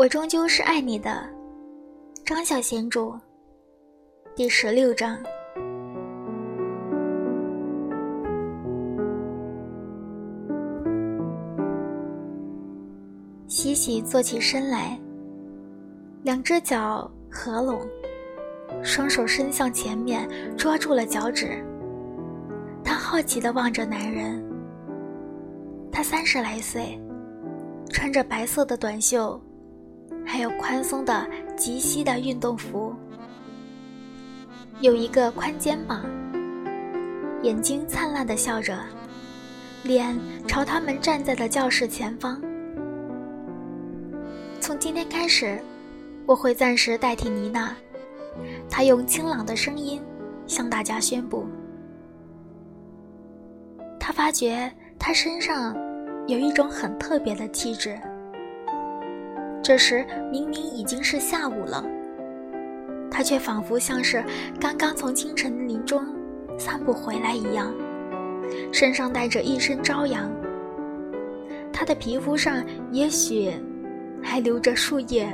我终究是爱你的，张小娴著，第16章。西西坐起身来，两只脚合拢，双手伸向前面，抓住了脚趾。她好奇地望着男人。他30来岁，穿着白色的短袖，还有宽松的及膝的运动服，有一个宽肩膀，眼睛灿烂地笑着，脸朝他们站在的教室前方。从今天开始，我会暂时代替妮娜，她用清朗的声音向大家宣布。她发觉她身上有一种很特别的气质。这时明明已经是下午了，她却仿佛像是刚刚从清晨林中散步回来一样，身上带着一身朝阳。她的皮肤上也许还留着树叶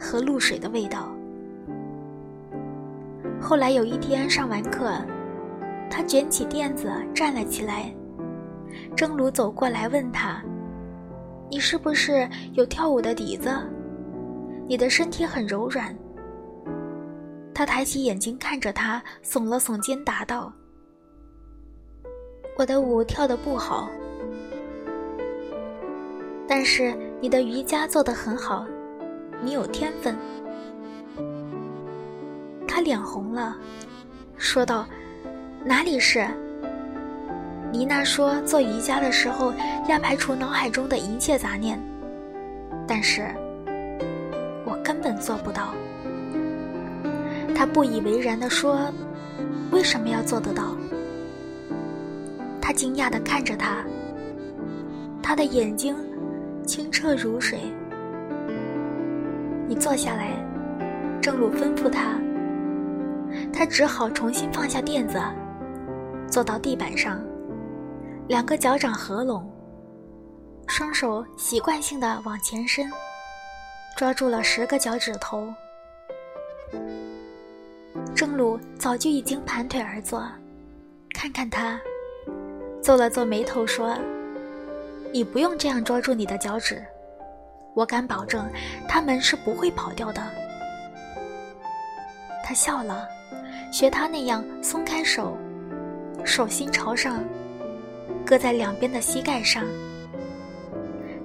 和露水的味道。后来有一天上完课，她卷起垫子站了起来，蒸炉走过来问他：“你是不是有跳舞的底子？你的身体很柔软。”他抬起眼睛看着他，耸了耸肩答道：“我的舞跳得不好，但是你的瑜伽做得很好，你有天分。”他脸红了，说道：“哪里是？”妮娜说做瑜伽的时候要排除脑海中的一切杂念，但是我根本做不到。她不以为然地说：“为什么要做得到？”她惊讶地看着他，他的眼睛清澈如水。“你坐下来。”正如吩咐他，他只好重新放下垫子，坐到地板上，两个脚掌合拢，双手习惯性地往前伸，抓住了10个脚趾头。正鲁早就已经盘腿而坐，看看他，皱了皱眉头说：“你不用这样抓住你的脚趾，我敢保证他们是不会跑掉的。”他笑了，学他那样松开手，手心朝上，搁在两边的膝盖上，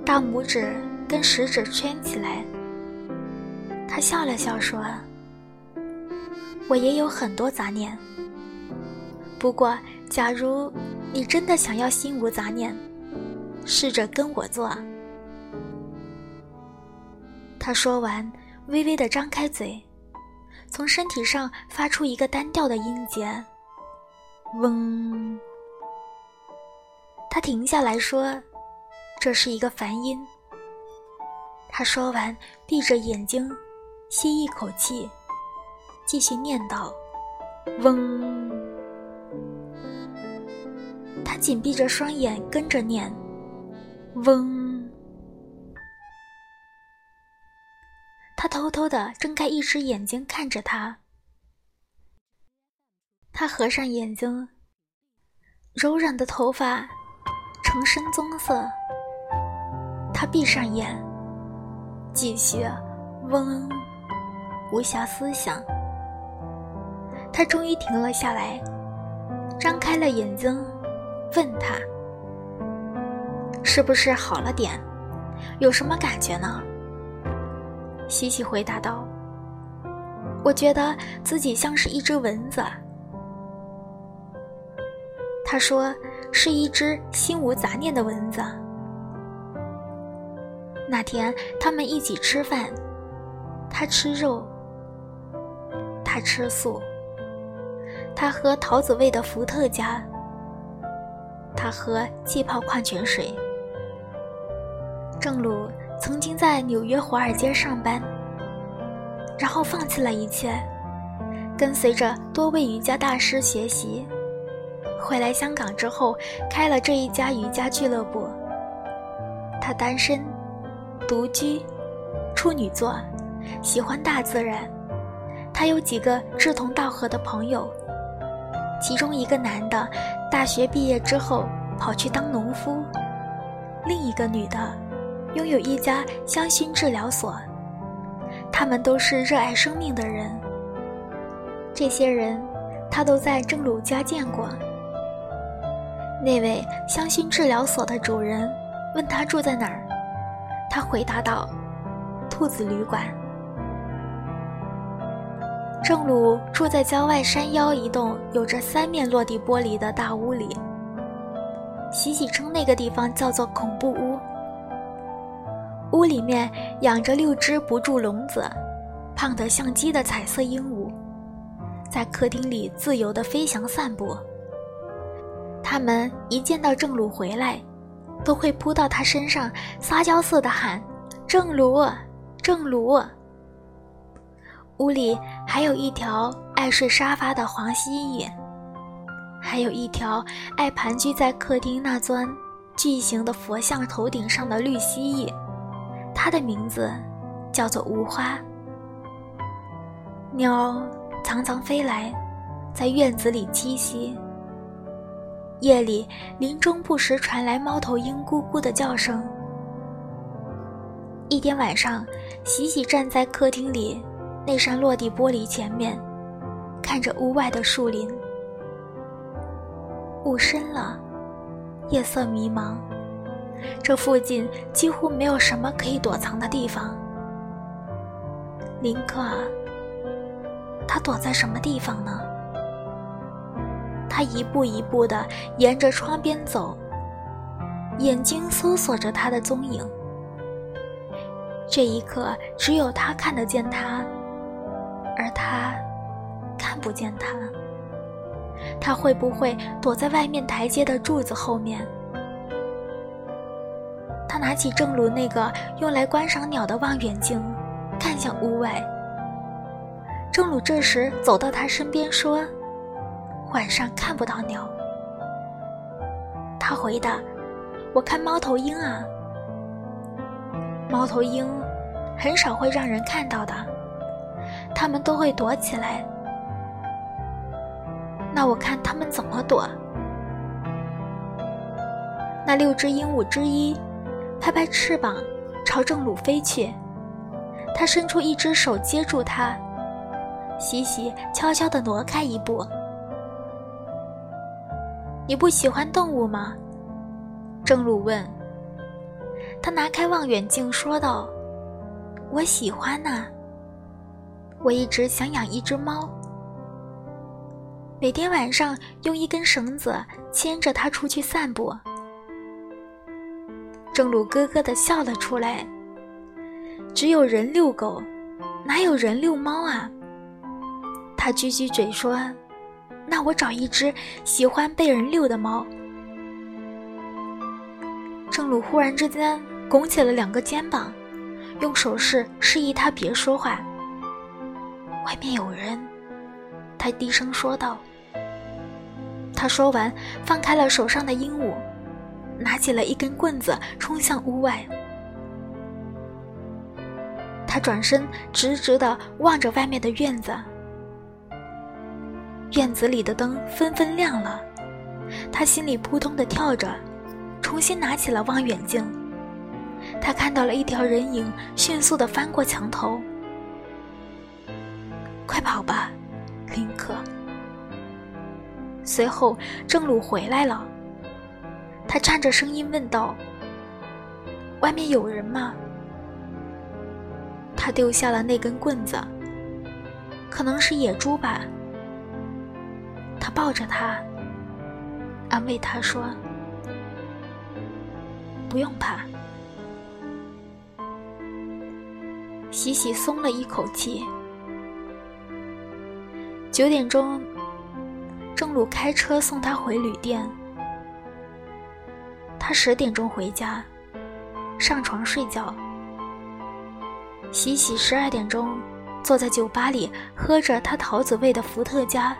大拇指跟食指圈起来。他笑了笑说：“我也有很多杂念，不过假如你真的想要心无杂念，试着跟我做。”他说完微微地张开嘴，从身体上发出一个单调的音节，嗡。他停下来说：“这是一个梵音。”他说完闭着眼睛吸一口气，继续念叨：“嗡。”他紧闭着双眼跟着念：“嗡。”他偷偷地睁开一只眼睛看着他，他合上眼睛，柔软的头发呈深棕色。他闭上眼，继续嗡，无暇思想。他终于停了下来，张开了眼睛，问他：“是不是好了点？有什么感觉呢？”西西回答道：“我觉得自己像是一只蚊子。”他说：“是一只心无杂念的蚊子。”那天他们一起吃饭，他吃肉，他吃素，他喝桃子味的伏特加，他喝气泡矿泉水。郑鲁曾经在纽约华尔街上班，然后放弃了一切，跟随着多位瑜伽大师学习。回来香港之后，开了这一家瑜伽俱乐部。他单身独居，处女座，喜欢大自然。他有几个志同道合的朋友，其中一个男的大学毕业之后跑去当农夫，另一个女的拥有一家香薰治疗所。他们都是热爱生命的人，这些人他都在郑鲁家见过。那位香薰治疗所的主人问他住在哪儿，他回答道：兔子旅馆。郑鲁住在郊外山腰一栋有着3面落地玻璃的大屋里，喜喜称那个地方叫做恐怖屋。屋里面养着6只不住笼子、胖得像鸡的彩色鹦鹉，在客厅里自由地飞翔散步。它们一见到郑鲁回来，都会扑到他身上，撒娇似的喊：郑鲁，郑鲁。屋里还有一条爱睡沙发的黄蜥蜴，还有一条爱盘踞在客厅那尊巨型的佛像头顶上的绿蜥蜴，它的名字叫做无花。鸟常常飞来，在院子里栖息。夜里林中不时传来猫头鹰咕咕的叫声。一天晚上，喜喜站在客厅里那扇落地玻璃前面，看着屋外的树林。雾深了，夜色迷茫，这附近几乎没有什么可以躲藏的地方。林克啊，他躲在什么地方呢？他一步一步地沿着窗边走，眼睛搜索着他的踪影。这一刻，只有他看得见他，而他看不见他。他会不会躲在外面台阶的柱子后面？他拿起郑鲁那个用来观赏鸟的望远镜，看向屋外。郑鲁这时走到他身边说：晚上看不到鸟。他回答：我看猫头鹰啊。猫头鹰很少会让人看到的，它们都会躲起来。那我看他们怎么躲。那6只鹦鹉之一拍拍翅膀朝郑鲁飞去，他伸出一只手接住它，喜喜悄悄地挪开一步。你不喜欢动物吗？郑鲁问。他拿开望远镜说道：我喜欢啊，我一直想养一只猫，每天晚上用一根绳子牵着它出去散步。郑鲁咯咯地笑了出来。只有人遛狗，哪有人遛猫啊？他撅撅嘴说：那我找一只喜欢被人遛的猫。郑鲁忽然之间拱起了2个肩膀，用手势示意他别说话。外面有人，他低声说道。他说完放开了手上的鹦鹉，拿起了一根棍子冲向屋外。他转身直直地望着外面的院子，院子里的灯纷纷亮了，他心里扑通地跳着，重新拿起了望远镜。他看到了一条人影迅速地翻过墙头。快跑吧，林克。随后郑鲁回来了，他颤着声音问道：外面有人吗？他丢下了那根棍子，可能是野猪吧。他抱着他，安慰他说：不用怕。喜喜松了一口气。9点钟，郑鲁开车送他回旅店。他10点钟回家，上床睡觉。喜喜12点钟坐在酒吧里喝着他桃子味的伏特加。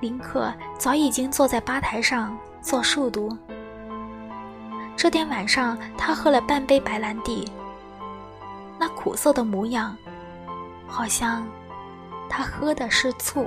林克早已经坐在吧台上做数独。这天晚上他喝了半杯白兰地，那苦涩的模样，好像他喝的是醋。